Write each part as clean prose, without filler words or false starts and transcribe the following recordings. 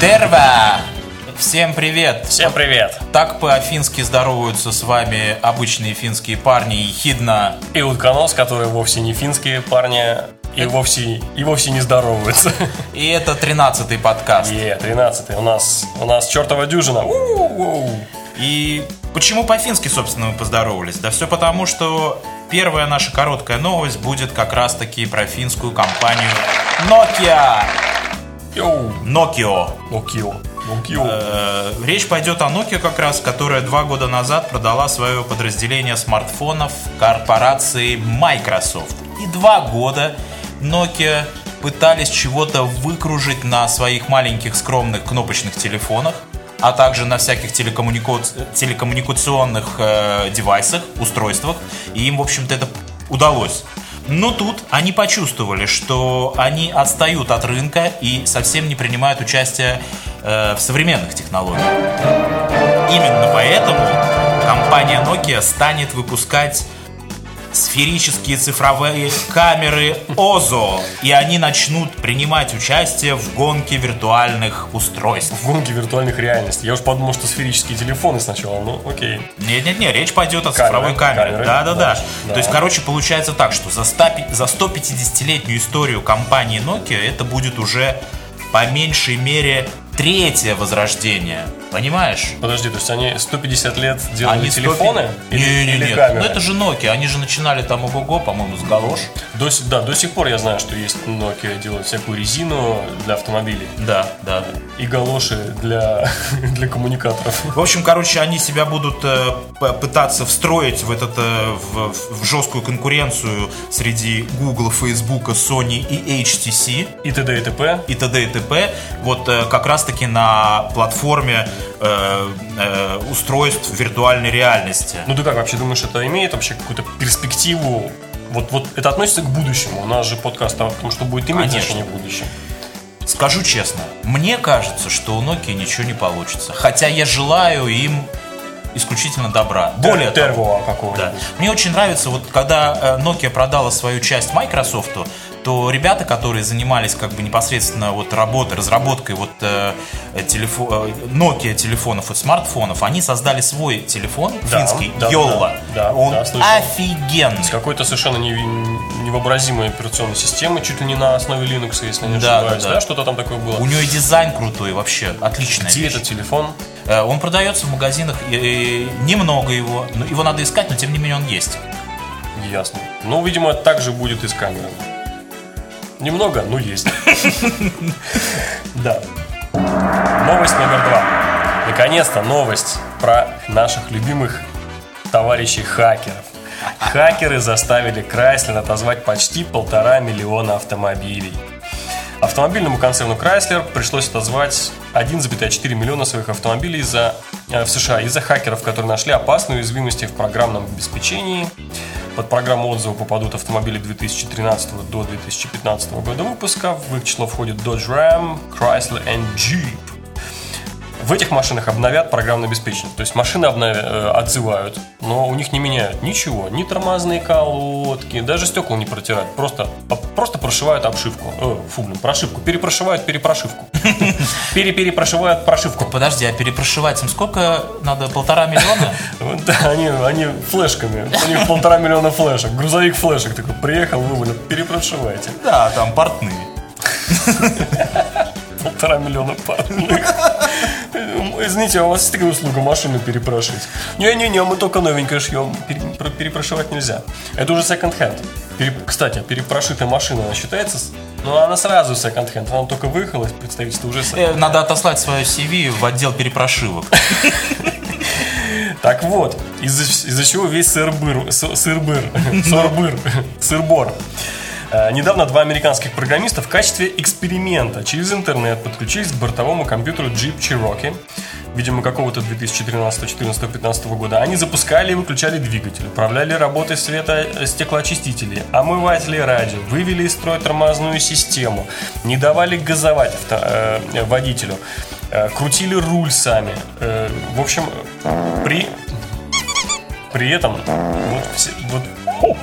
Терва! Всем привет! Всем привет! Так по-фински здороваются с вами обычные финские парни Ехидна и Утконос, которые вовсе не финские парни и вовсе не здороваются. И это 13-й подкаст. 13-й. У нас чертова дюжина. И почему по-фински, собственно, мы поздоровались? Да все потому, что первая наша короткая новость будет как раз-таки про финскую компанию Nokia. Nokia. Речь пойдет о Nokia как раз, которая 2 года назад продала свое подразделение смартфонов корпорации Microsoft. И 2 года Nokia пытались чего-то выкружить на своих маленьких скромных кнопочных телефонах, а также на всяких телекоммуникационных девайсах, устройствах. И им, в общем-то, это удалось. Но тут они почувствовали, что они отстают от рынка и совсем не принимают участие в современных технологиях. Именно поэтому компания Nokia станет выпускать сферические цифровые камеры OZO, и они начнут принимать участие в гонке виртуальных устройств. В гонке виртуальных реальностей. Я уж подумал, что сферические телефоны сначала, но окей. Не, речь пойдет о цифровой камере. Да. То есть, короче, получается так, что за 150-летнюю историю компании Nokia это будет уже по меньшей мере 3-е возрождение. Понимаешь? Подожди, то есть они 150 лет делали они телефоны? Или камеры? Ну это же Nokia, они же начинали там ого-го, по-моему, с галош. До сих пор я знаю, что есть Nokia, делают всякую резину для автомобилей. Да. И галоши для коммуникаторов. В общем, короче, они себя будут пытаться встроить в жесткую конкуренцию среди Google, Facebook, Sony и HTC. И т.д. и т.п. Вот как раз-таки на платформе устройств виртуальной реальности. Ну ты как вообще думаешь, это имеет вообще какую-то перспективу? Вот это относится к будущему. У нас же подкаст о том, что будет иметь отношение к будущему. Скажу честно, мне кажется, что у Nokia ничего не получится. Хотя я желаю им исключительно добра. Более того, да. Мне очень нравится, вот когда Nokia продала свою часть Microsoft, то ребята, которые занимались как бы непосредственно вот работой, разработкой вот Nokia телефонов и смартфонов, они создали свой телефон, финский, Yolla. Да, он офигенный. С какой-то совершенно невообразимой операционной системой, чуть ли не на основе Linux, если не ошибаюсь. Да, что-то там такое было. У нее дизайн крутой вообще, отличный. Где этот телефон? Он продается в магазинах, немного его надо искать, но тем не менее он есть. Ясно. Ну, видимо, так же будет и с камерой. Немного, но есть. Да. Новость номер 2. Наконец-то новость про наших любимых товарищей хакеров. Хакеры заставили Chrysler отозвать почти 1,5 миллиона автомобилей. Автомобильному концерну Chrysler пришлось отозвать 1,4 миллиона своих автомобилей в США из-за хакеров, которые нашли опасные уязвимости в программном обеспечении. Под программу отзыва попадут автомобили 2013 до 2015 года выпуска. В их число входит Dodge Ram, Chrysler и Jeep. В этих машинах обновят программное обеспечение. То есть машины отзывают, но у них не меняют ничего. Ни тормозные колодки, даже стекла не протирают. Просто прошивают обшивку. Прошивку. Перепрошивают. Перепрошивают прошивку. Подожди, а перепрошивать им сколько надо? 1,5 миллиона? Они флешками. У них 1,5 миллиона флешек. Грузовик флешек такой приехал, вывалил. Перепрошивайте. Да, там портные. 1,5 миллиона портных. Извините, а у вас есть такая услуга машину перепрошить? Не, мы только новенькое шьем. Перепрошивать нельзя. Это уже секонд-хенд. Кстати, перепрошитая машина, она считается... Но она сразу секонд-хенд. Она только выехала из представительства уже секонд-хенд. Надо отослать свое CV в отдел перепрошивок. Так вот, из-за чего весь сырбор. Недавно 2 американских программиста в качестве эксперимента через интернет подключились к бортовому компьютеру Jeep Cherokee, видимо, какого-то 2013, 14, 15 года, они запускали и выключали двигатель, управляли работой света стеклоочистителей, омыватели радио, вывели из строя тормозную систему, не давали газовать водителю, крутили руль сами. В общем, при этом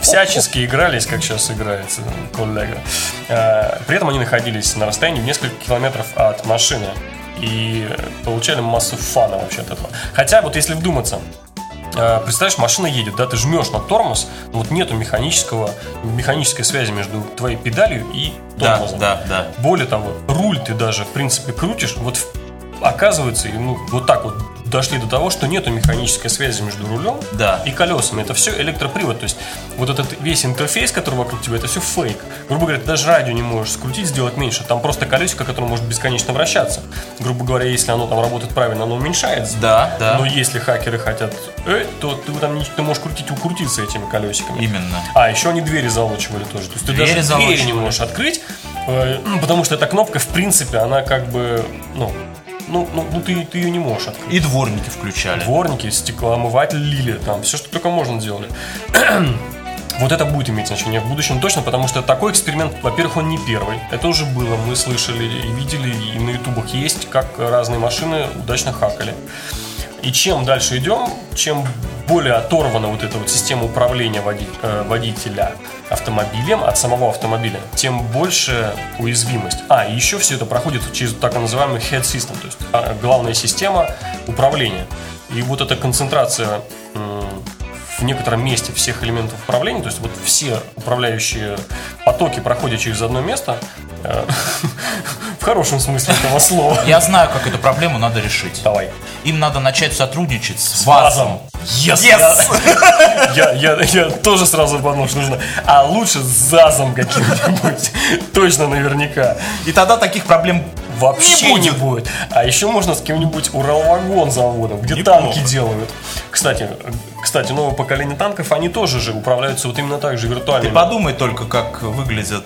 всячески игрались, как сейчас играется коллега. При этом они находились на расстоянии в несколько километров от машины и получали массу фана вообще от этого. Хотя вот если вдуматься, представляешь, машина едет, да, ты жмешь на тормоз, но вот нету механической связи между твоей педалью и тормозом. Да. Более того, руль ты даже в принципе крутишь, вот оказывается, ну, вот так вот дошли до того, что нету механической связи между рулем и колесами. Это все электропривод. То есть вот этот весь интерфейс, который вокруг тебя, это все фейк. Грубо говоря, ты даже радио не можешь скрутить, сделать меньше. Там просто колесико, которое может бесконечно вращаться. Грубо говоря, если оно там работает правильно, оно уменьшается. Да. Но если хакеры хотят, то ты там ты можешь крутить и укрутиться этими колесиками. Именно. А еще они двери залочивали тоже. То есть ты даже двери не можешь открыть, потому что эта кнопка, в принципе, она как бы, ну ты ее не можешь открыть. И дворники включали. Дворники, стеклоомыватель лили, там все, что только можно, делали. Вот это будет иметь значение в будущем точно, потому что такой эксперимент, во-первых, он не первый. Это уже было, мы слышали и видели, и на ютубах есть, как разные машины удачно хакали. И чем дальше идем, чем более оторвана вот эта вот система управления водителя автомобилем от самого автомобиля, тем больше уязвимость. А, и еще все это проходит через так называемый head system, то есть главная система управления. И вот эта концентрация в некотором месте всех элементов управления, то есть вот все управляющие потоки проходят через одно место, в хорошем смысле этого слова. Я знаю, как эту проблему надо решить. Давай. Им надо начать сотрудничать с VAZ-ом. Yes! Я тоже сразу подумал, что нужно. А лучше с ZAZ-ом каким-нибудь. Точно, наверняка. И тогда таких проблем вообще не будет. А еще можно с кем-нибудь Урал-вагонзаводом, где танки делают. Кстати, новое поколение танков, они тоже же управляются вот именно так же, виртуально. Ты подумай только, как выглядят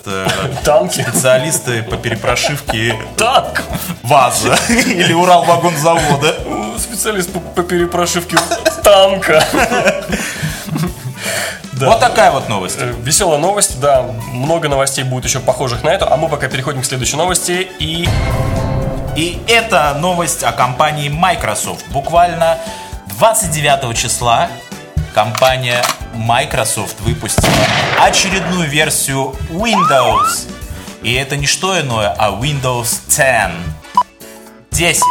танки. Специалисты по перепрошивке танк ВАЗа или Урал-вагонзавода. Специалист по перепрошивке танка. Да. Вот такая вот новость. Веселая новость, да. Много новостей будет еще похожих на эту. А мы пока переходим к следующей новости. И это новость о компании Microsoft. Буквально 29 числа компания Microsoft выпустила очередную версию Windows. И это не что иное, а Windows 10. 10.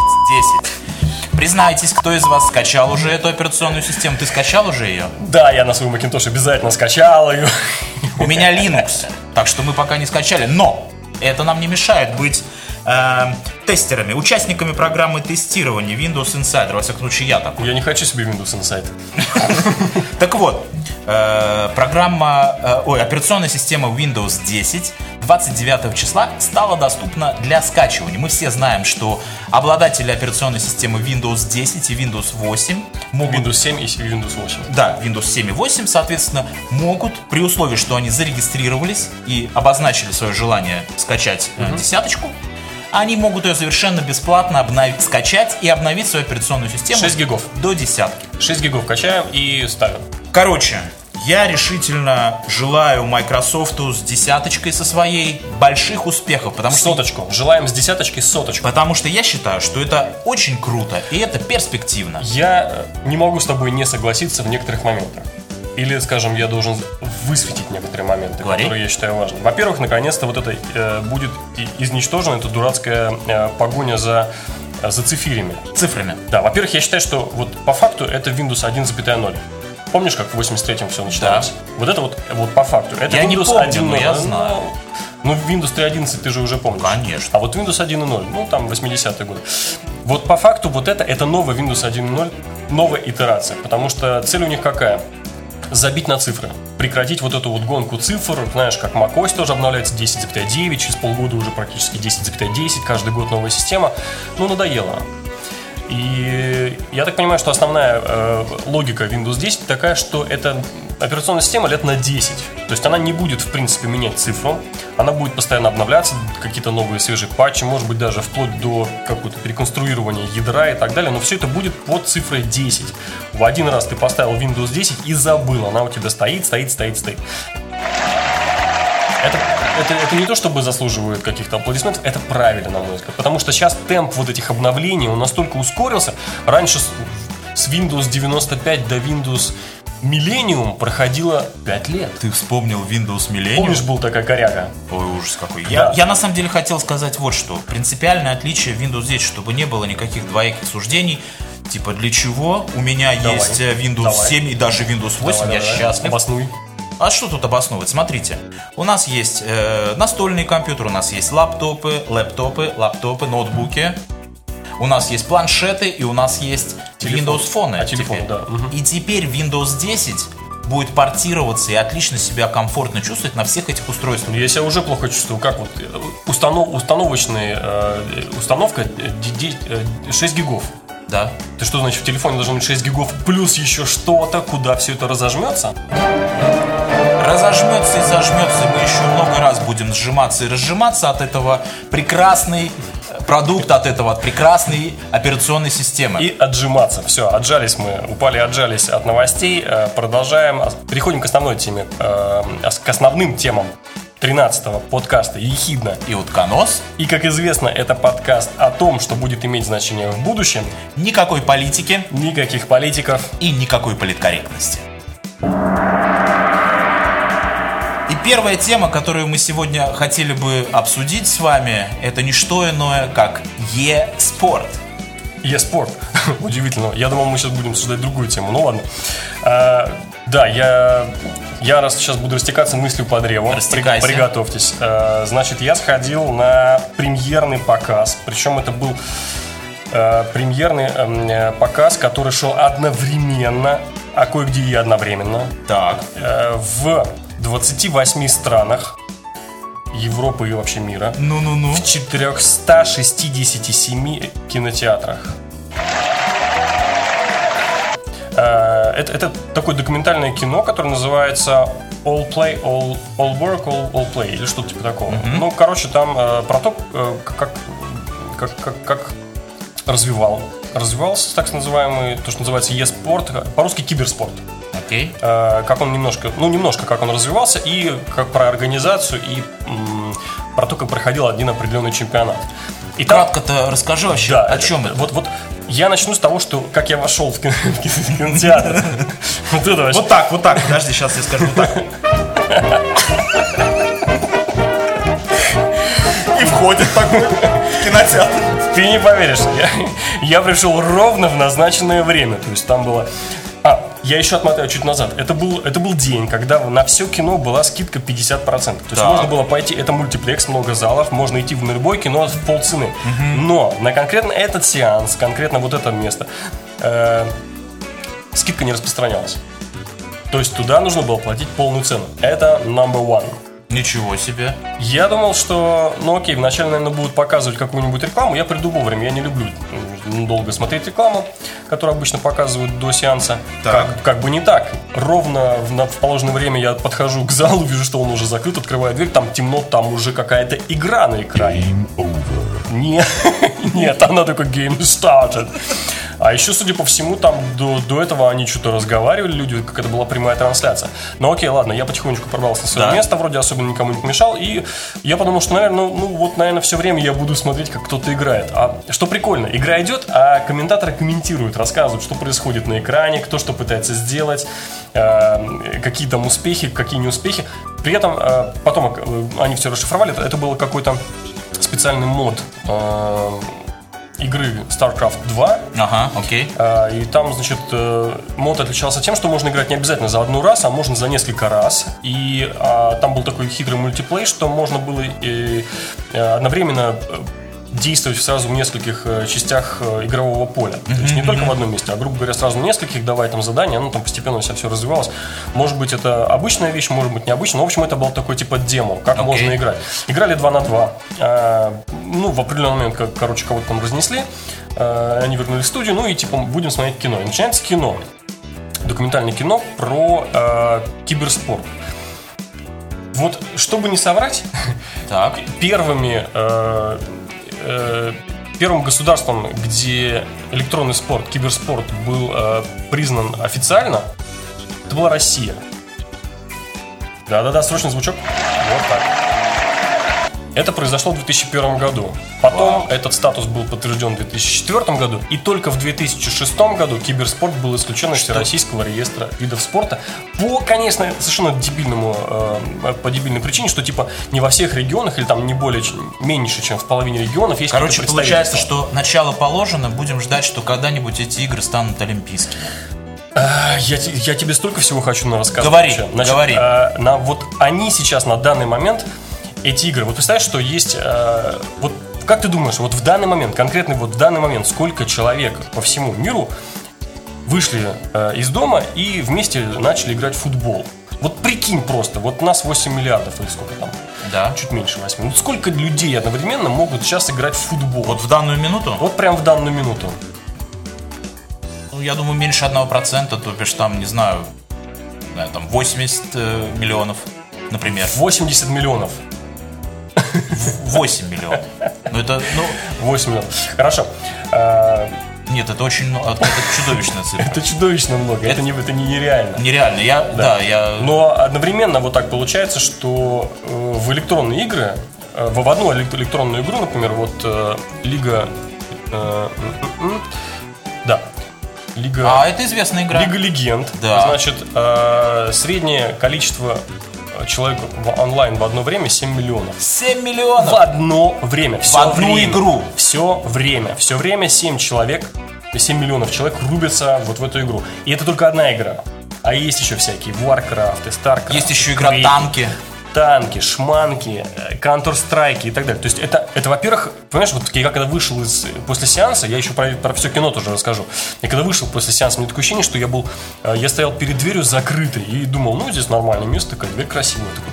Признайтесь, кто из вас скачал уже эту операционную систему? Ты скачал уже ее? Да, я на свой Macintosh обязательно скачал ее. У меня Linux, так что мы пока не скачали. Но это нам не мешает быть тестерами, участниками программы тестирования Windows Insider. Во всяком случае, я такой. Я не хочу себе Windows Insider. Так вот, операционная система Windows 10 29 числа стала доступна для скачивания. Мы все знаем, что обладатели операционной системы Windows 10 и Windows 8 могут... Windows 7 и Windows 8. Да, Windows 7 и 8, соответственно, могут, при условии, что они зарегистрировались и обозначили свое желание скачать десяточку, они могут ее совершенно бесплатно скачать и обновить свою операционную систему 6 гигов. До десятки. 6 гигов качаем и ставим. Короче, я решительно желаю Microsoft'у с десяточкой со своей больших успехов. Потому что... Соточку. Желаем с десяточкой соточку. Потому что я считаю, что это очень круто и это перспективно. Я не могу с тобой не согласиться в некоторых моментах. Или, скажем, я должен высветить некоторые моменты, которые я считаю важными. Во-первых, наконец-то вот это будет изничтожена, эта дурацкая погоня за цифирами. Цифрами. Да, во-первых, я считаю, что вот по факту это Windows 1.0. Помнишь, как в 83-м все начиналось? Да. Вот это вот по факту. Это я Windows не помню, 1.0. Но я знаю. Ну, Windows 3.11 ты же уже помнишь. Конечно. А вот Windows 1.0, ну, там, 80-е годы. Вот по факту вот это новая Windows 1.0, новая итерация. Потому что цель у них какая? Забить на цифры, прекратить вот эту вот гонку цифр. Знаешь, как Mac OS тоже обновляется 10.9, через полгода уже практически 10.10, каждый год новая система. Ну, надоело. И я так понимаю, что основная логика Windows 10 такая, что это операционная система лет на 10. То есть она не будет, в принципе, менять цифру. Она будет постоянно обновляться, какие-то новые свежие патчи, может быть, даже вплоть до какого-то переконструирования ядра и так далее. Но все это будет под цифрой 10. В один раз ты поставил Windows 10 и забыл. Она у тебя стоит. Это не то, чтобы заслуживает каких-то аплодисментов, это правильно, на мой взгляд. Потому что сейчас темп вот этих обновлений, он настолько ускорился. Раньше с Windows 95 до Windows Millennium проходило 5 лет. Ты вспомнил Windows Millennium? Помнишь, был такая коряга? Ой, ужас какой. Я на самом деле хотел сказать вот что. Принципиальное отличие Windows 10, чтобы не было никаких двояких суждений. Типа, для чего? У меня есть Windows 7 и даже Windows 8. Я счастлив. Обоснуй. А что тут обосновывать? Смотрите, у нас есть настольный компьютер, у нас есть лэптопы, ноутбуки, у нас есть планшеты и у нас есть Windows-фоны. Да. Угу. И теперь Windows 10 будет портироваться и отлично себя комфортно чувствовать на всех этих устройствах. Я себя уже плохо чувствую. Как вот установка 6 гигов. Да. Ты что, значит, в телефоне должно быть 6 гигов плюс еще что-то, куда все это разожмется? Разожмется и зажмется, мы еще много раз будем сжиматься и разжиматься от этого прекрасный продукт, от прекрасной операционной системы. И отжиматься. Все, отжались мы, отжались от новостей. Продолжаем. Переходим к основной теме, к основным темам 13-го подкаста «Ехидна и Утконос». И, как известно, это подкаст о том, что будет иметь значение в будущем. Никакой политики. Никаких политиков. И никакой политкорректности. И первая тема, которую мы сегодня хотели бы обсудить с вами, это не что иное, как e-спорт. E-спорт. Удивительно. Я думал, мы сейчас будем обсуждать другую тему. Ну ладно. Да, я раз сейчас буду растекаться мыслью по древу. Приготовьтесь. Значит, я сходил на премьерный показ. Причем это был премьерный показ, который шел одновременно, а кое-где и одновременно. Так. В 28 странах Европы и вообще мира. Ну-ну-ну. В 467 кинотеатрах. Это такое документальное кино, которое называется All Play, All Work, All Play или что-то типа такого. Mm-hmm. Ну, короче, там про то, как развивался так называемый, то, что называется e-спорт, по-русски киберспорт. Окей. Okay. Как он немножко как он развивался, и как про организацию, и про то, как проходил один определенный чемпионат. И кратко-то расскажи вообще, да, о чем это. Вот я начну с того, что как я вошел в кинотеатр. Вот так. Подожди, сейчас я скажу вот так. И входит такой в кинотеатр. Ты не поверишь, я пришел ровно в назначенное время. То есть там было... Я еще отмотаю чуть назад. Это был день, когда на все кино была скидка 50%. То есть можно было пойти, это мультиплекс, много залов, можно идти в любое кино в полцены. Угу. Но на конкретно этот сеанс, конкретно вот это место, скидка не распространялась. То есть туда нужно было платить полную цену. Это number one. Ничего себе. Я думал, что, вначале, наверное, будут показывать какую-нибудь рекламу. Я приду вовремя, я не люблю долго смотреть рекламу, которую обычно показывают до сеанса. Как бы не так. Ровно в положенное время я подхожу к залу, вижу, что он уже закрыт, открываю дверь, там темно, там уже какая-то игра на экране. Game over. Нет, она такой game started. А еще, судя по всему, там до этого они что-то разговаривали, люди, как это была прямая трансляция. Но окей, ладно, я потихонечку пробрался на свое место, вроде особенно никому не помешал. И я подумал, что, наверное, все время я буду смотреть, как кто-то играет. А что прикольно, игра идет, а комментаторы комментируют, рассказывают, что происходит на экране, кто что пытается сделать, какие там успехи, какие неуспехи. При этом потом они все расшифровали, это был какой-то специальный мод игры StarCraft 2. Ага, окей. И там, значит, мод отличался тем, что можно играть не обязательно за одну раз, а можно за несколько раз. И там был такой хитрый мультиплей, что можно было одновременно действовать сразу в нескольких частях игрового поля. Mm-hmm. То есть не только в одном месте, а, грубо говоря, сразу в нескольких, давая там задания, оно там постепенно все развивалось. Может быть, это обычная вещь, может быть, необычная. Но, в общем, это был такой типа демо, как можно играть. Играли 2 на 2. В определенный момент, кого-то там разнесли, они вернулись в студию, будем смотреть кино. И начинается кино, документальное кино про киберспорт. Вот, чтобы не соврать, так. Первым государством, где электронный спорт, киберспорт был признан официально, это была Россия. Да-да-да, срочный звучок. Вот так. Это произошло в 2001 году. Потом этот статус был подтвержден в 2004 году. И только в 2006 году киберспорт был исключен из Всероссийского реестра видов спорта. По, конечно, совершенно дебильному, по дебильной причине, что типа не во всех регионах или там не более, меньше, чем в половине регионов есть. Короче, получается, что начало положено. Будем ждать, что когда-нибудь эти игры станут олимпийскими. Я тебе столько всего хочу рассказать. Говори. Вот они сейчас на данный момент, эти игры, вот представляешь, что есть, вот как ты думаешь, вот в данный момент, конкретно вот в данный момент, сколько человек по всему миру вышли из дома и вместе начали играть в футбол? Вот прикинь просто, вот нас 8 миллиардов или сколько там? Да. Чуть меньше 8. Вот сколько людей одновременно могут сейчас играть в футбол? Вот в данную минуту? Вот прям в данную минуту. Я думаю, меньше 1%, то бишь там, не знаю, там 80 миллионов, например. 80 миллионов. 8 миллионов. Ну, это, ну... 8 миллионов. Хорошо. Нет, это очень много. Это чудовищная цифра. Это чудовищно много. Это нереально. Нереально. Но одновременно вот так получается, что в электронные игры, в одну электронную игру, например, вот Лига... Да. Лига... это известная игра. Лига Легенд. Да. Значит, среднее количество человек онлайн в одно время 7 миллионов. 7 миллионов? В одно время. В одну игру. Все время 7 человек, 7 миллионов человек рубятся вот в эту игру. И это только одна игра. А есть еще всякие Warcraft и StarCraft. Есть еще игра Quake, танки, шманки, Counter-Strike и так далее. То есть это, во-первых, понимаешь, вот я когда вышел после сеанса, я еще про все кино тоже расскажу. Я когда вышел после сеанса, мне такое ощущение, что я стоял перед дверью закрытой и думал, ну здесь нормальное место, такая дверь красивая, такой,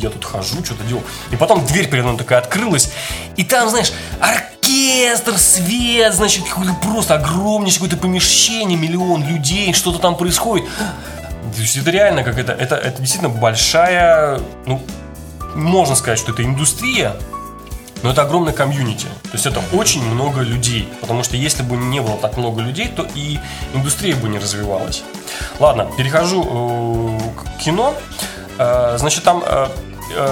я тут хожу, что-то делаю. И потом дверь передо мной такая открылась, и там, знаешь, оркестр, свет, значит, какой-то просто огромнейшее какое-то помещение, миллион людей, что-то там происходит. То есть это реально как это действительно большая, ну, можно сказать, что это индустрия, но это огромное комьюнити. То есть это очень много людей, потому что если бы не было так много людей, то и индустрия бы не развивалась. Ладно, перехожу к кино. Значит, там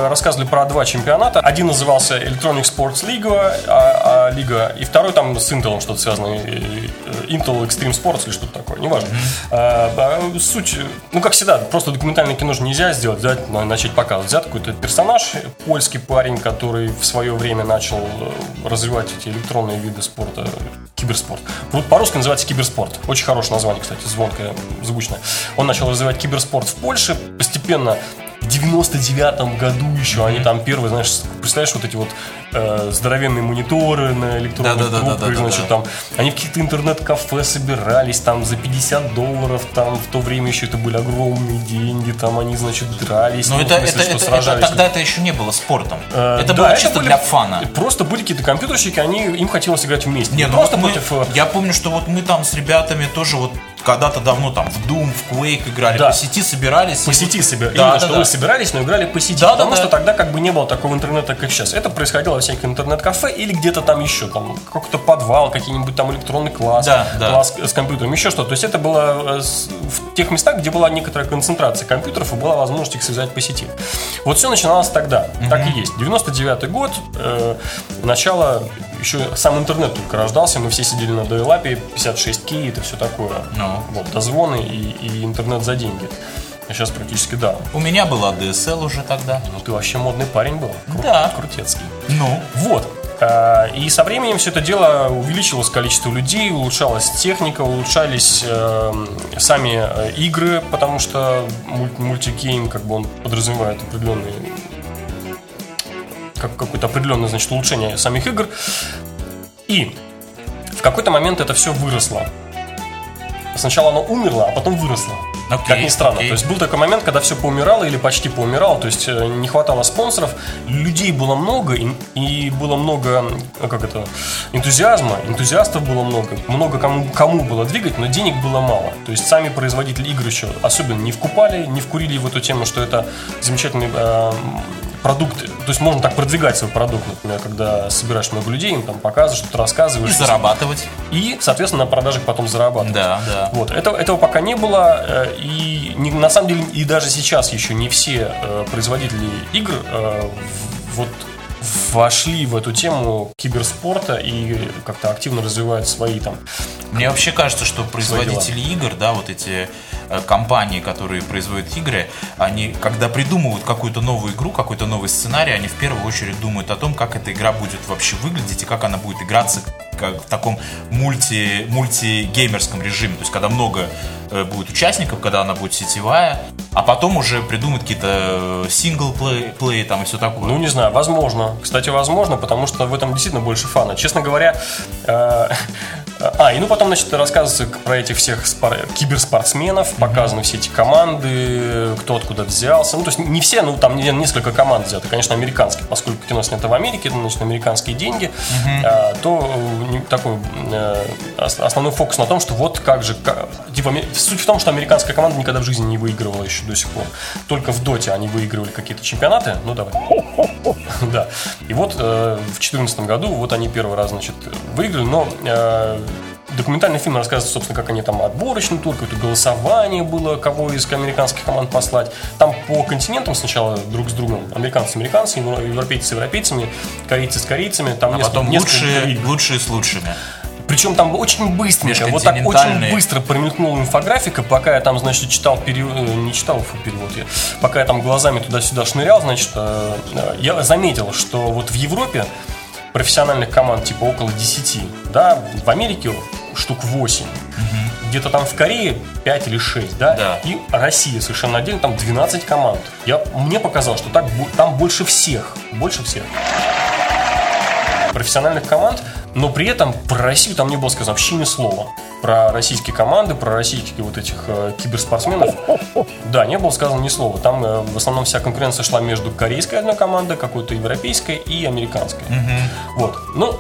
рассказывали про два чемпионата. Один назывался Electronic Sports League, и второй там с Intel что-то связано. Intel Extreme Sports или что-то такое, неважно. Суть, ну как всегда, просто документальное кино же нельзя сделать, взять, начать показывать. Взят какой-то персонаж, польский парень, который в свое время начал развивать эти электронные виды спорта, киберспорт. Вот по-русски называется киберспорт. Очень хорошее название, кстати, звонкое, звучное. Он начал развивать киберспорт в Польше, постепенно. В 99-м году еще они там первые, знаешь, представляешь, вот эти вот здоровенные мониторы на электронных трубках, значит, там они в каких-то интернет-кафе собирались, там за $50, там в то время еще это были огромные деньги, там они, значит, дрались. Но это тогда это еще не было спортом. Это было чисто для фана. Просто были какие-то компьютерщики, им хотелось играть вместе. Нет, просто против. Я помню, что вот мы там с ребятами тоже вот когда-то давно там в Doom, в Quake играли, по сети собирались. По сети собирались. Собирались, но играли по сети, потому что тогда как бы не было такого интернета, как сейчас. Это происходило во всяких интернет-кафе или где-то там еще, там какой-то подвал, какие-нибудь там электронный класс с компьютером, еще что-то. То есть это было в тех местах, где была некоторая концентрация компьютеров и была возможность их связать по сети. Вот все начиналось тогда, так и есть. 99-й год, начало, еще сам интернет только рождался, мы все сидели на дейлапе, 56K, это все такое. Вот, дозвоны и интернет за деньги. Сейчас практически да. У меня была DSL уже тогда. Ну ты вообще модный парень был. Да. Крутецкий. Ну. Вот. И со временем все это дело увеличилось количество людей, улучшалась техника, улучшались сами игры, потому что мультигейм, как бы он подразумевает определенные, как какое-то определенное, значит, улучшение самих игр. И в какой-то момент это все выросло. Сначала оно умерло, а потом выросло. Okay, как ни странно. Okay. То есть был такой момент, когда все поумирало или почти поумирало, то есть не хватало спонсоров, людей было много и было много, как это, энтузиазма, энтузиастов было много кому было двигать, но денег было мало. То есть сами производители игр еще особенно не вкупали, не вкурили в эту тему, что это замечательный продукт, то есть можно так продвигать свой продукт, например, когда собираешь много людей, им там показываешь, что-то рассказываешь. И зарабатывать. И, соответственно, на продажах потом зарабатывать. Да, да. Вот. Этого пока не было, и на самом деле и даже сейчас еще не все производители игр вот вошли в эту тему киберспорта и как-то активно развивают свои там. Мне вообще кажется, что производители игр, да, вот эти компании, которые производят игры, они, когда придумывают какую-то новую игру, какой-то новый сценарий, они в первую очередь думают о том, как эта игра будет вообще выглядеть и как она будет играться в таком мультигеймерском режиме. То есть, когда много будет участников, когда она будет сетевая, а потом уже придумают какие-то синглплей там и все такое. Ну, не знаю, возможно. Кстати, возможно, потому что в этом действительно больше фана. Честно говоря, и потом, значит, рассказывается про этих всех киберспортсменов, показаны все эти команды, кто откуда взялся. Ну, то есть не все, ну, там несколько команд взято, конечно, американских, поскольку кино снято в Америке, это, значит, американские деньги, то такой основной фокус на том, что вот как же, типа, суть в том, что американская команда никогда в жизни не выигрывала еще до сих пор. Только в Доте они выигрывали какие-то чемпионаты, ну, давай. Да. И вот в 2014 году вот они первый раз, значит, выиграли, но... Документальный фильм рассказывает, собственно, как они там отборочный тур, какое-то голосование было, кого из американских команд послать. Там по континентам сначала друг с другом, американцы с американцами, европейцы с европейцами, корейцы с корейцами. Там потом лучшие с лучшими. Причем там очень быстренько, вот так очень быстро промелькнула инфографика, пока я там, значит, пока я там глазами туда-сюда шнырял, значит, я заметил, что вот в Европе профессиональных команд типа около 10, да, в Америке штук 8, где-то там в Корее 5 или 6, да? И Россия совершенно отдельно, там 12 команд. Мне показалось, что там больше всех профессиональных команд, но при этом про Россию там не было сказано вообще ни слова. Про российские команды, про российских вот этих киберспортсменов, да, не было сказано ни слова. Там в основном вся конкуренция шла между корейской одной командой, какой-то европейской и американской. Вот, ну,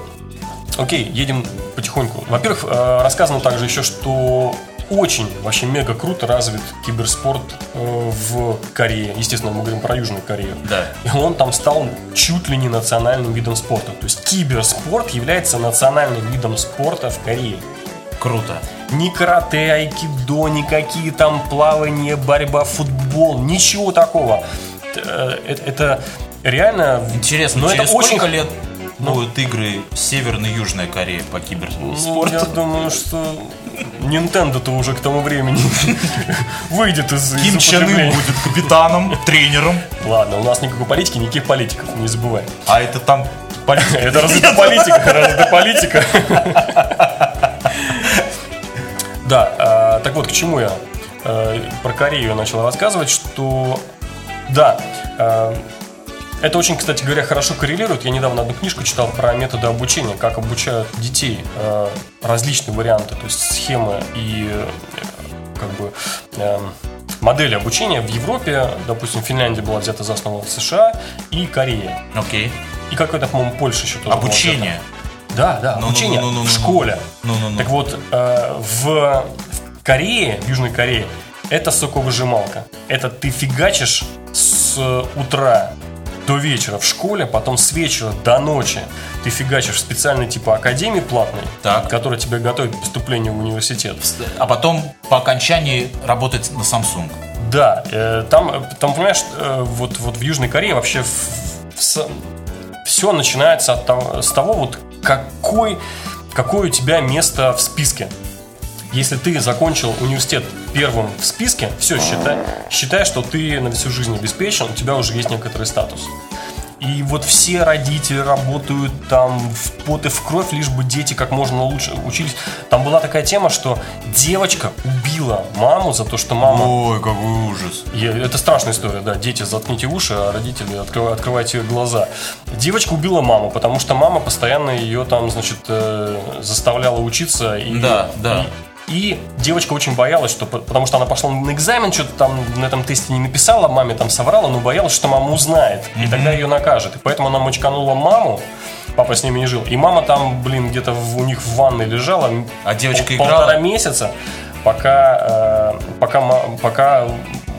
окей, едем потихоньку. Во-первых, рассказано также еще, что очень вообще мега круто развит киберспорт в Корее. Естественно, мы говорим про Южную Корею. Да. И он там стал чуть ли не национальным видом спорта. То есть киберспорт является национальным видом спорта в Корее. Круто. Ни карате, айкидо, никакие там плавания, борьба, футбол, ничего такого. Это реально... Интересно, но через это сколько очень... лет будут игры Северная и Южная Корея по киберспорту? Я думаю, что Nintendo-то уже к тому времени выйдет из употребления. Ким Чен Ын будет капитаном, тренером. Ладно, у нас никакой политики, никаких политиков, не забывай. А это там политика? Это разве политика? Да, так вот, к чему я про Корею начал рассказывать, что да, это очень, кстати говоря, хорошо коррелирует. Я недавно одну книжку читал про методы обучения, как обучают детей, различные варианты, то есть схемы и как бы модели обучения в Европе. Допустим, Финляндия была взята за основу, США и Корея. Окей. И какой-то, по-моему, Польша еще тоже. Обучение. Да, обучение в школе. Так вот, в Корее, в Южной Корее, это соковыжималка. Это ты фигачишь с утра до вечера в школе, потом с вечера до ночи ты фигачишь в специальной типа академии платной, которая тебя готовит к поступлению в университет. А потом по окончании работать на Samsung. Да, там понимаешь, вот в Южной Корее вообще все начинается с того вот, какое у тебя место в списке. Если ты закончил университет первым в списке, все, считай, что ты на всю жизнь обеспечен, у тебя уже есть некоторый статус. И вот все родители работают там в пот и в кровь, лишь бы дети как можно лучше учились. Там была такая тема, что девочка убила маму за то, что мама... Ой, какой ужас. Это страшная история, да. Дети, заткните уши, а родители, открывайте глаза. Девочка убила маму, потому что мама постоянно ее там, значит, заставляла учиться. И, да, да. И девочка очень боялась, что, потому что она пошла на экзамен, что-то там на этом тесте не написала, маме там соврала, но боялась, что мама узнает, и тогда ее накажет. И поэтому она мочканула маму, папа с ними не жил. И мама там, блин, где-то у них в ванной лежала, а девочка играла полтора месяца, пока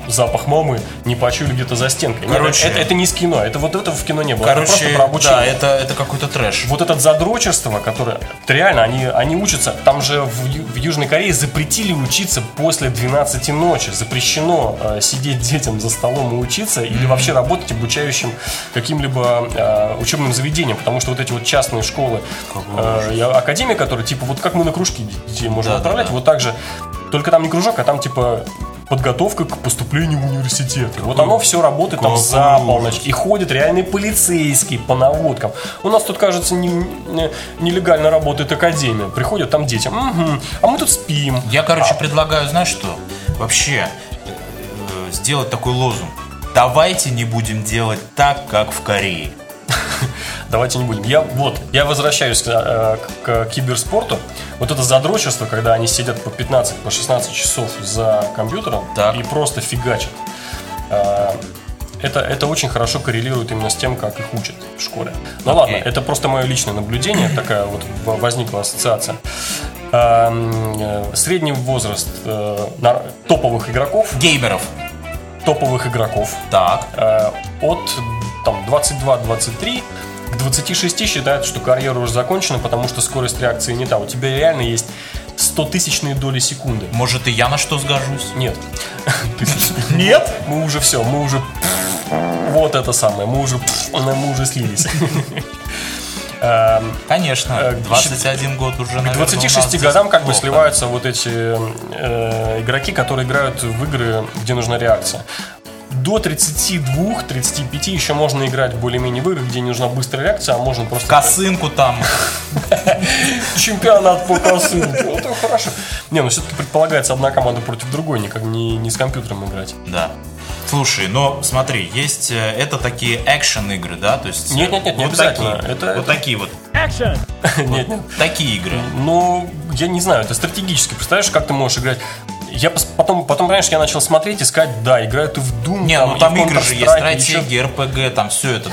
запах мамы не почули где-то за стенкой. Короче, нет, это не из кино, это вот это в кино не было. Короче, это просто про обучение. Да, это какой-то трэш. Вот это задрочерство, которое реально, они учатся. Там же в Южной Корее запретили учиться после 12 ночи. Запрещено сидеть детям за столом и учиться, или вообще работать обучающим каким-либо учебным заведением. Потому что вот эти вот частные школы, академии, которые типа вот как мы на кружки детей можем отправлять, вот так же. Только там не кружок, а там типа подготовка к поступлению в университет. Вот оно все работает там за полночь. И ходят реальные полицейские по наводкам. У нас тут, кажется, нелегально работает академия. Приходят там дети. А мы тут спим. Я, короче, предлагаю, знаешь что? Вообще сделать такой лозунг. Давайте не будем делать так, как в Корее. Давайте не будем. Я возвращаюсь к киберспорту. Вот это задрочество, когда они сидят по 15, по 16 часов за компьютером и просто фигачат. Это очень хорошо коррелирует именно с тем, как их учат в школе. Ну ладно, это просто мое личное наблюдение. Такая вот возникла ассоциация. Средний возраст топовых игроков. Геймеров. Топовых игроков. Так. От там 22-23 к 26 считают, что карьера уже закончена, потому что скорость реакции не та. У тебя реально есть 100-тысячные доли секунды. Может, и я на что сгожусь? Нет. Нет? Мы уже все, мы уже... Вот это самое, мы уже слились. Конечно, 21 год уже, наверное, к 26 годам как бы сливаются вот эти игроки, которые играют в игры, где нужна реакция. До 32-35 еще можно играть более-менее в игры, где не нужна быстрая реакция, а можно просто... Косынку там. Чемпионат по косынке. Ну, это хорошо. Не, ну все-таки предполагается одна команда против другой, никак не с компьютером играть. Да. Слушай, но смотри, есть... Это такие экшен-игры, да? То есть... Нет, не обязательно. Вот такие вот. Экшен! Нет, нет. Такие игры. Ну, я не знаю, это стратегически. Представляешь, как ты можешь играть... Я потом, понимаешь, я начал смотреть, искать, да, играют и в Doom. Не, ну там игры же есть, стратегии, РПГ, там все это,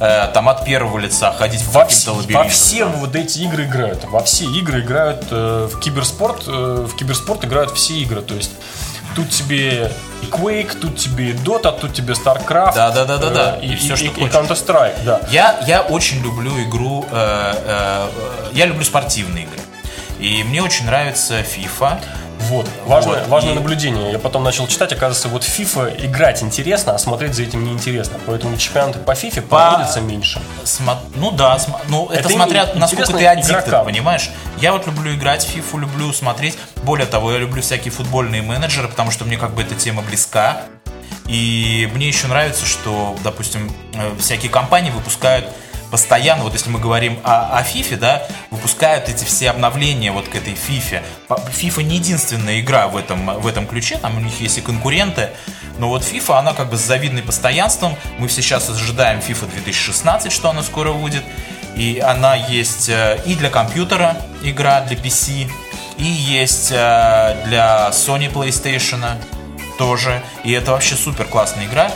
да, там от первого лица ходить в каким-то лабиринтом. Во все вот эти игры играют, во все игры играют, в киберспорт играют все игры, то есть тут тебе и Quake, тут тебе и Dota, тут тебе StarCraft, да, и все, что хочешь. И Counter-Strike, да. Я очень люблю игру, я люблю спортивные игры, и мне очень нравится FIFA. Вот, важное наблюдение. Я потом начал читать, оказывается, вот FIFA играть интересно, а смотреть за этим неинтересно. Поэтому чемпионаты по FIFA проводятся меньше. Это смотря насколько ты аддикт, понимаешь? Я вот люблю играть в FIFA, люблю смотреть. Более того, я люблю всякие футбольные менеджеры, потому что мне как бы эта тема близка. И мне еще нравится, что, допустим, всякие компании выпускают постоянно, вот если мы говорим о FIFA, да, выпускают эти все обновления вот к этой FIFA. FIFA не единственная игра в этом ключе, там у них есть и конкуренты, но вот FIFA, она как бы с завидным постоянством, мы все сейчас ожидаем FIFA 2016, что она скоро выйдет, и она есть и для компьютера игра, для PC, и есть для Sony PlayStation тоже, и это вообще супер классная игра,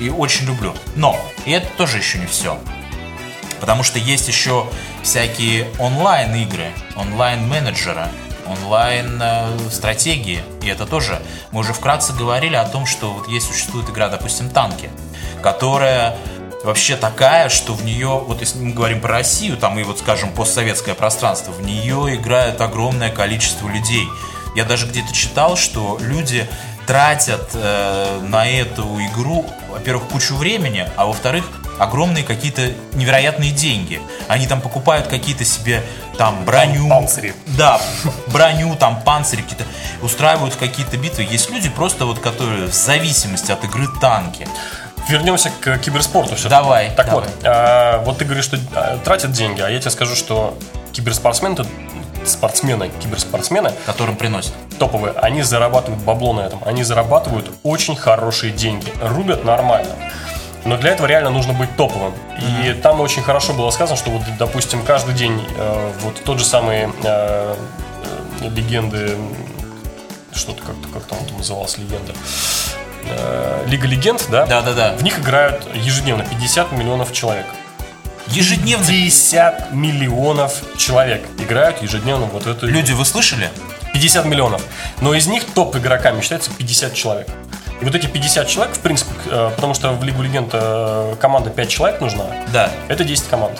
и очень люблю. Но, и это тоже еще не все. Потому что есть еще всякие онлайн-игры, онлайн-менеджеры, онлайн-стратегии. И это тоже... Мы уже вкратце говорили о том, что вот есть, существует игра, допустим, «Танки», которая вообще такая, что в нее... Вот если мы говорим про Россию, там и вот, скажем, постсоветское пространство, в нее играет огромное количество людей. Я даже где-то читал, что люди тратят на эту игру, во-первых, кучу времени, а во-вторых, огромные какие-то невероятные деньги. Они там покупают какие-то себе там броню, панцири. Да, броню, там панцири какие-то, устраивают какие-то битвы. Есть люди просто вот, которые в зависимости от игры «Танки». Вернемся к киберспорту все-таки. Давай. Так давай. Вот ты говоришь, что тратят деньги, а я тебе скажу, что киберспортсмены, которым приносят топовые, они зарабатывают бабло на этом. Они зарабатывают очень хорошие деньги, рубят нормально. Но для этого реально нужно быть топовым. И там очень хорошо было сказано, что вот, допустим, каждый день вот тот же самый легенды, что-то как-то он там назывался, легенда. Лига легенд, да? Да. В них играют ежедневно 50 миллионов человек. Ежедневно? 50 миллионов человек играют ежедневно вот эту игру. Люди, вы слышали? 50 миллионов. Но из них топ-игроками считается 50 человек. И вот эти 50 человек, в принципе, потому что в Лигу Легенд команда 5 человек нужна. Да. Это 10 команд.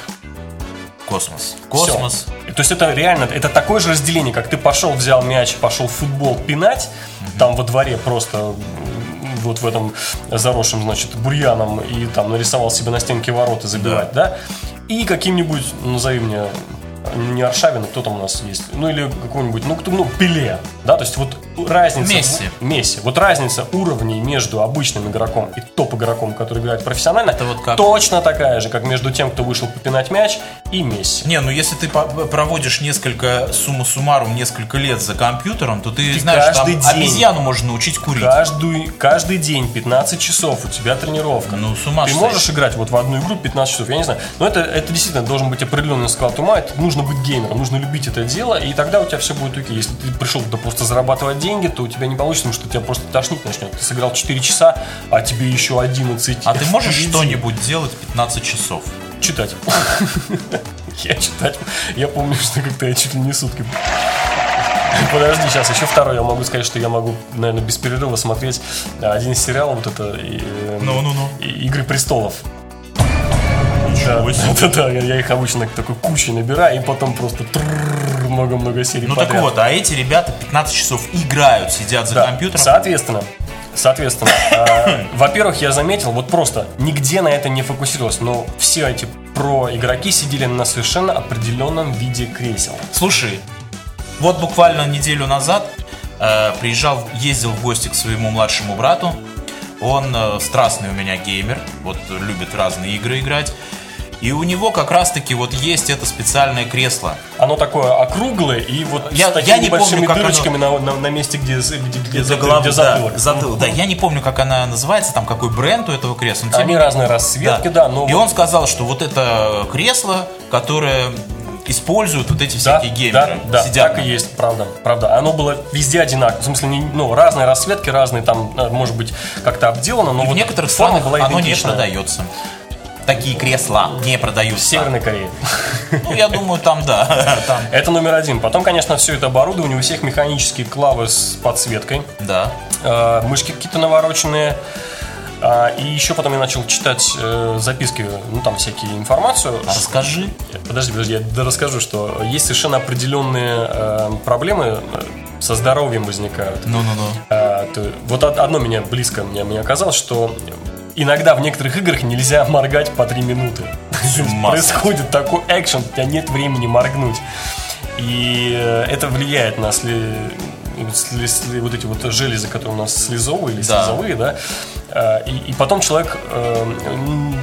Космос. Все. То есть это реально, это такое же разделение, как ты пошел, взял мяч, пошел в футбол пинать, там во дворе просто вот в этом заросшем, значит, бурьяном, и там нарисовал себе на стенке ворота забивать, да? И каким-нибудь, назови мне, не Аршавина, кто там у нас есть, ну или какой-нибудь, Пеле, да, то есть вот разница... Месси. Вот разница уровней между обычным игроком и топ-игроком, который играет профессионально, вот как... точно такая же, как между тем, кто вышел попинать мяч, и Месси. Не, ну если ты проводишь несколько, сумма суммарум, несколько лет за компьютером, то ты знаешь, там день, обезьяну можно научить курить. Каждый день 15 часов у тебя тренировка. Ну, с ума ты стоит. Можешь играть вот в одну игру 15 часов, я не знаю. Но это действительно должен быть определенный склад ума, это нужно быть геймером, нужно любить это дело, и тогда у тебя все будет окей. Если ты пришел туда просто зарабатывать деньги, то у тебя не получится, потому что тебя просто тошнить начнет. Ты сыграл 4 часа, а тебе еще 11. А ты можешь что-нибудь делать 15 часов? Читать. Я помню, что как-то я чуть ли не сутки... Подожди, сейчас еще второй. Я могу сказать, что я могу, наверное, без перерыва смотреть один из сериалов, вот это... «Игры престолов». Да, я их обычно такой кучей набираю, и потом просто много-много серий подряд. Так вот, а эти ребята 15 часов играют, сидят за компьютером. Соответственно, во-первых, я заметил, вот просто нигде на это не фокусировалось, но все эти про-игроки сидели на совершенно определенном виде кресел. Слушай, вот буквально неделю назад ездил в гости к своему младшему брату. Он страстный у меня геймер, вот любит разные игры играть. И у него как раз-таки вот есть это специальное кресло. Оно такое округлое и вот с такими небольшими дырочками на месте, где затылок. Да, я не помню, как она называется, там какой бренд у этого кресла. Они разные расцветки, да. И он сказал, что вот это кресло, которое... используют вот эти всякие геймеры. Да, так и есть, правда. Оно было везде одинаково. В смысле, разные расцветки, разные там, может быть, как-то обделано, но и вот в некоторых странах оно не продается. Такие кресла не продаются. В Северной Корее. Я думаю, там да. Это номер один. Потом, конечно, все это оборудование. У всех механические клавы с подсветкой. Да. Мышки какие-то навороченные. И еще потом я начал читать записки, там всякие информацию. Расскажи. Подожди, я расскажу, что есть совершенно определенные проблемы со здоровьем возникают. Вот одно меня близко, мне оказалось, что иногда в некоторых играх нельзя моргать по 3 минуты. Происходит такой экшен, у тебя нет времени моргнуть. И это влияет на вот эти вот железы, которые у нас слезовые или слезовые, да. И потом человек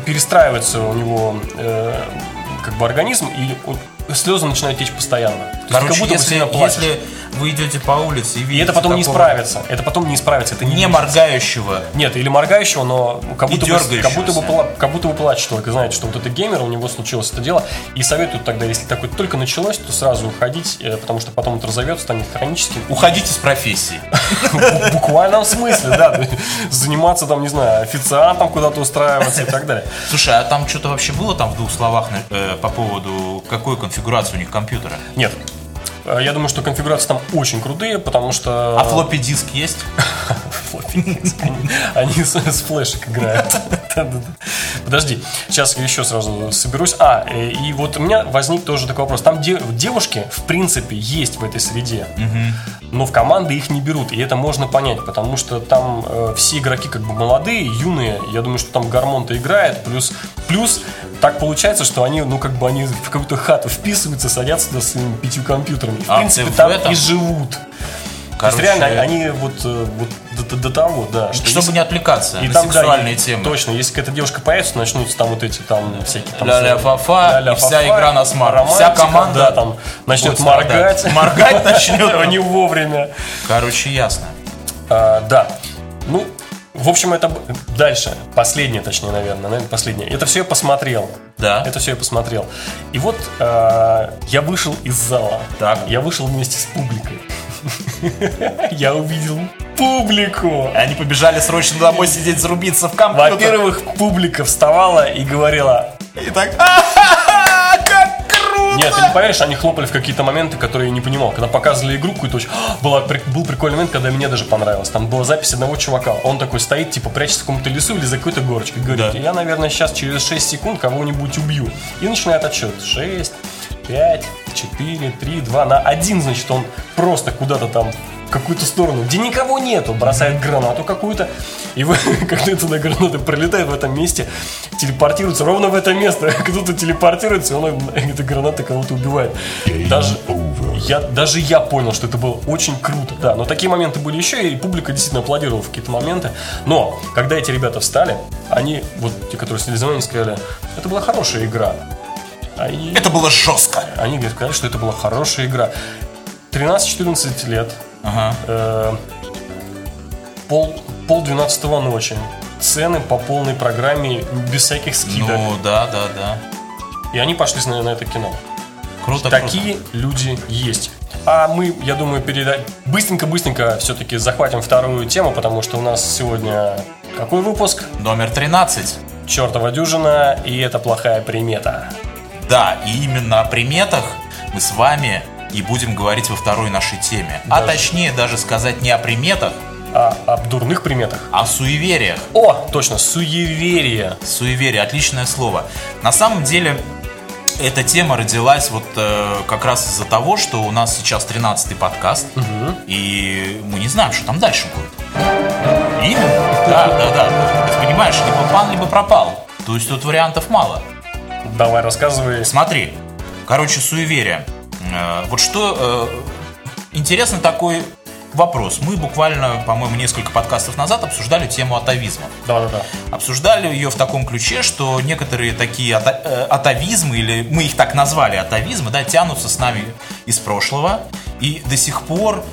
перестраивается у него как бы организм, и слезы начинают течь постоянно. Короче, как будто если вы идете по улице и видите... И это потом не исправится. Это не моргающего. Нет, или моргающего, но как будто бы плачет человек. И знает, что вот это геймер, у него случилось это дело. И советуют тогда, если такое только началось, то сразу уходить, потому что потом это разовьет, станет хроническим. Уходить из профессии. В буквальном смысле, да. Заниматься там, не знаю, официантом, куда-то устраиваться и так далее. Слушай, а там что-то вообще было там в двух словах по поводу какой конфигурации у них компьютера? Нет. Я думаю, что конфигурации там очень крутые, потому что... А флоппи-диск есть? Флоппи-диск. Они с флешек играют. Подожди, сейчас я еще сразу соберусь. И вот у меня возник тоже такой вопрос. Там девушки, в принципе, есть в этой среде, но в команды их не берут. И это можно понять, потому что там все игроки как бы молодые, юные. Я думаю, что там гормон-то играет. Плюс так получается, что они, они в какую-то хату вписываются, садятся туда с своими 5 компьютерами. В принципе, там и живут. Короче, то есть реально они вот до того, да. Чтобы не отвлекаться на сексуальные темы. Точно, если какая-то девушка появится, начнутся там вот эти там всякие там ля-ля-фа-фа, и вся игра на смарт. Вся команда там начнет моргать. Моргать начнет не вовремя. Короче, ясно. Да. В общем, это... Дальше. Последнее. Это все я посмотрел. Да. И вот я вышел из зала. Так. Я вышел вместе с публикой. Я увидел публику. Они побежали срочно домой сидеть, зарубиться в компьютер. Во-первых, публика вставала и говорила... И так... Нет, ты не поверишь, они хлопали в какие-то моменты, которые я не понимал. Когда показывали игру какую-то, был прикольный момент, когда мне даже понравилось. Там была запись одного чувака. Он такой стоит, типа прячется в каком-то лесу или за какой-то горочкой. Говорит, да. Я, наверное, сейчас через 6 секунд кого-нибудь убью. И начинает отсчет. 6, 5, 4, 3, 2. На один, значит, он просто куда-то там в какую-то сторону, где никого нету, бросает гранату какую-то. И когда эта граната пролетает в этом месте, телепортируется ровно в это место. Кто-то телепортируется, и он эта граната кого-то убивает. Даже я понял, что это было очень круто. Да, но такие моменты были еще, и публика действительно аплодировала в какие-то моменты. Но когда эти ребята встали, они, вот те, которые следили за мной, сказали, это была хорошая игра. Это было жестко. Они сказали, что это была хорошая игра. 13-14 лет. Ага. Пол двенадцатого ночи. Цены по полной программе, без всяких скидок. Ну, да. И они пошли на это кино. Круто. Такие люди есть. А мы, я думаю, быстренько все-таки захватим вторую тему, потому что у нас сегодня какой выпуск? Номер 13. Чертова дюжина, и это плохая примета. Да, и именно о приметах мы с вами и будем говорить во второй нашей теме. Даже. А точнее даже сказать не о приметах, а об дурных приметах. О суевериях. О, точно, суеверие. Суеверие, отличное слово. На самом деле, эта тема родилась вот как раз из-за того, что у нас сейчас 13-й подкаст, угу. И мы не знаем, что там дальше будет. Именно? Да. Ты понимаешь, либо пан, либо пропал. То есть тут вариантов мало. Давай, рассказывай. Смотри, короче, суеверие. Вот что интересно, такой вопрос. Мы буквально, по-моему, несколько подкастов назад обсуждали тему атовизма. Да. Обсуждали ее в таком ключе, что некоторые такие атовизмы, или мы их так назвали, атовизмы, да, тянутся с нами из прошлого. И до сих пор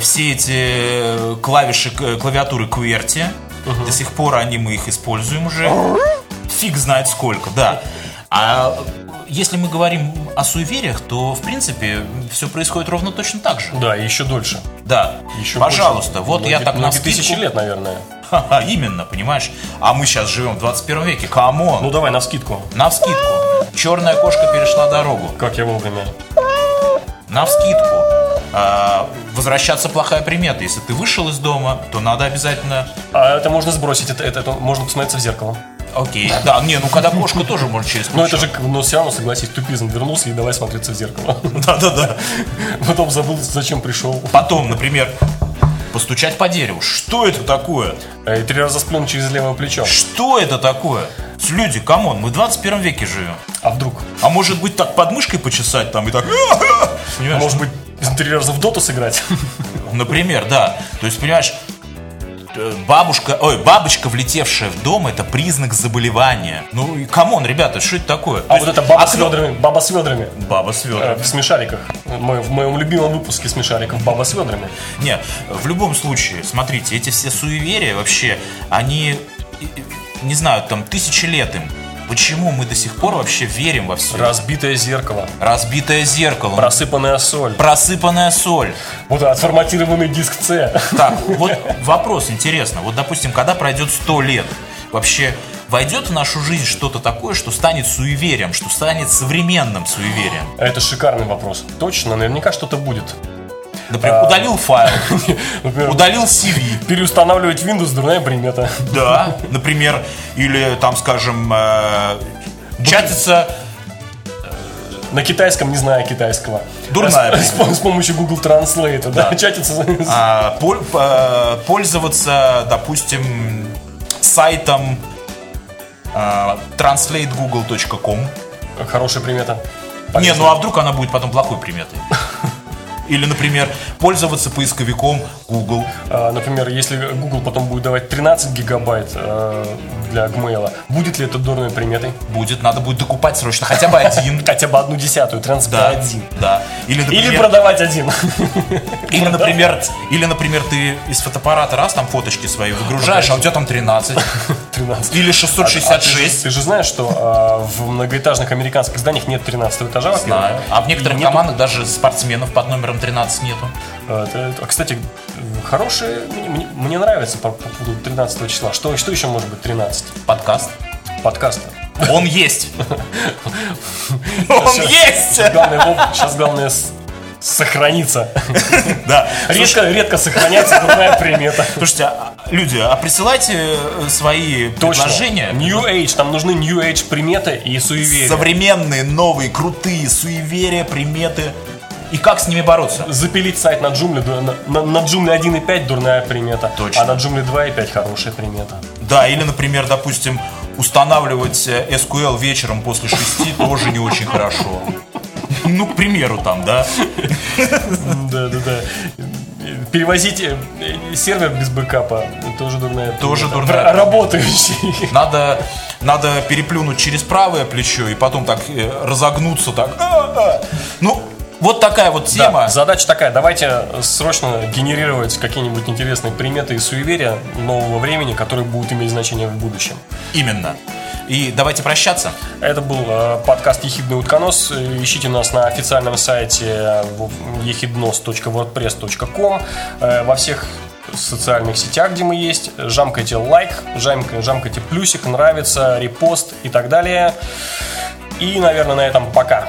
все эти клавиатуры QWERTY, угу. До сих пор мы их используем уже. Фиг знает сколько, да. А если мы говорим о суевериях, то, в принципе, все происходит ровно точно так же. Да, и еще дольше. Да, еще пожалуйста, больше. Вот многие, я так на скидку... тысячи лет, наверное. Ха-ха, именно, понимаешь? А мы сейчас живем в 21 веке, камон. Ну давай, на вскидку. Черная кошка перешла дорогу. Как я вовремя. На вскидку. Возвращаться плохая примета. Если ты вышел из дома, то надо обязательно... А это можно сбросить, это можно посмотреться в зеркало. Окей, да, не, ну когда кошку тоже можно через плечо. Ну это же, все равно, согласись, тупизм, вернулся и давай смотреться в зеркало. Да. Потом забыл, зачем пришел. Потом, например, постучать по дереву. Что это такое? И 3 раза сплюнуть через левое плечо. Что это такое? Люди, камон, мы в 21 веке живем. А вдруг? А может быть так подмышкой почесать там и так... Может быть 3 раза в доту сыграть? Например, да. То есть, понимаешь... Бабочка, влетевшая в дом, это признак заболевания. Ну, камон, ребята, что это такое? А вот это баба с ведрами. Баба с ведрами. В смешариках. В моем любимом выпуске смешариков баба с ведрами. Не, в любом случае, смотрите, эти все суеверия вообще, они, не знаю, там, тысячи лет им. Почему мы до сих пор вообще верим во все? Разбитое зеркало. Просыпанная соль. Вот отформатированный диск C. Так, вот вопрос интересный. Вот, допустим, когда пройдет 100 лет, вообще войдет в нашу жизнь что-то такое, что станет суеверием, что станет современным суеверием? Это шикарный вопрос. Точно, наверняка что-то будет. Например, удалил файл, удалил CV. Переустанавливать Windows, дурная примета. Да, например, или там, скажем, чатиться на китайском, не зная китайского. Дурная примета. С помощью Google Translate, да, чатиться. Пользоваться, допустим, сайтом translategoogle.com. Хорошая примета. Не, ну а вдруг она будет потом плохой приметой? или, например, пользоваться поисковиком Google. Например, если Google потом будет давать 13 гигабайт для Gmail, будет ли это дурной приметой? Будет, надо будет докупать срочно хотя бы один. Хотя бы 1/10, 13.1. Да. Или продавать один. Или, например, ты из фотоаппарата раз там фоточки свои выгружаешь, а у тебя там 13. 13. Или 666. Ты же знаешь, что в многоэтажных американских зданиях нет 13 этажа. Знаю. А в некоторых командах даже спортсменов под номером 13 нету. Кстати, хорошие, мне нравится по поводу 13 числа. Что еще может быть 13? Подкаст. Он есть. Он есть! Сейчас главное сохраниться. Да. Редко сохраняется дурная примета. Слушайте, люди, а присылайте свои предложения. New Age, там нужны New Age приметы и суеверия. Современные, новые, крутые суеверия, приметы. И как с ними бороться? Запилить сайт на Joomla. На Joomla 1.5 дурная примета. Точно. А на Joomla 2.5 хорошая примета. Да, или, например, допустим, устанавливать SQL вечером после 6 тоже не очень хорошо. Ну, к примеру, там, да? Да. Перевозить сервер без бэкапа тоже дурная. Работающий. Надо переплюнуть через правое плечо и потом так разогнуться так. Ну, вот такая вот тема. Да, задача такая. Давайте срочно генерировать какие-нибудь интересные приметы и суеверия нового времени, которые будут иметь значение в будущем. Именно. И давайте прощаться. Это был подкаст «Ехидна и Утконос». Ищите нас на официальном сайте ехиднос.wordpress.com, во всех социальных сетях, где мы есть. Жамкайте лайк, жамкайте плюсик, нравится, репост и так далее. И, наверное, на этом пока.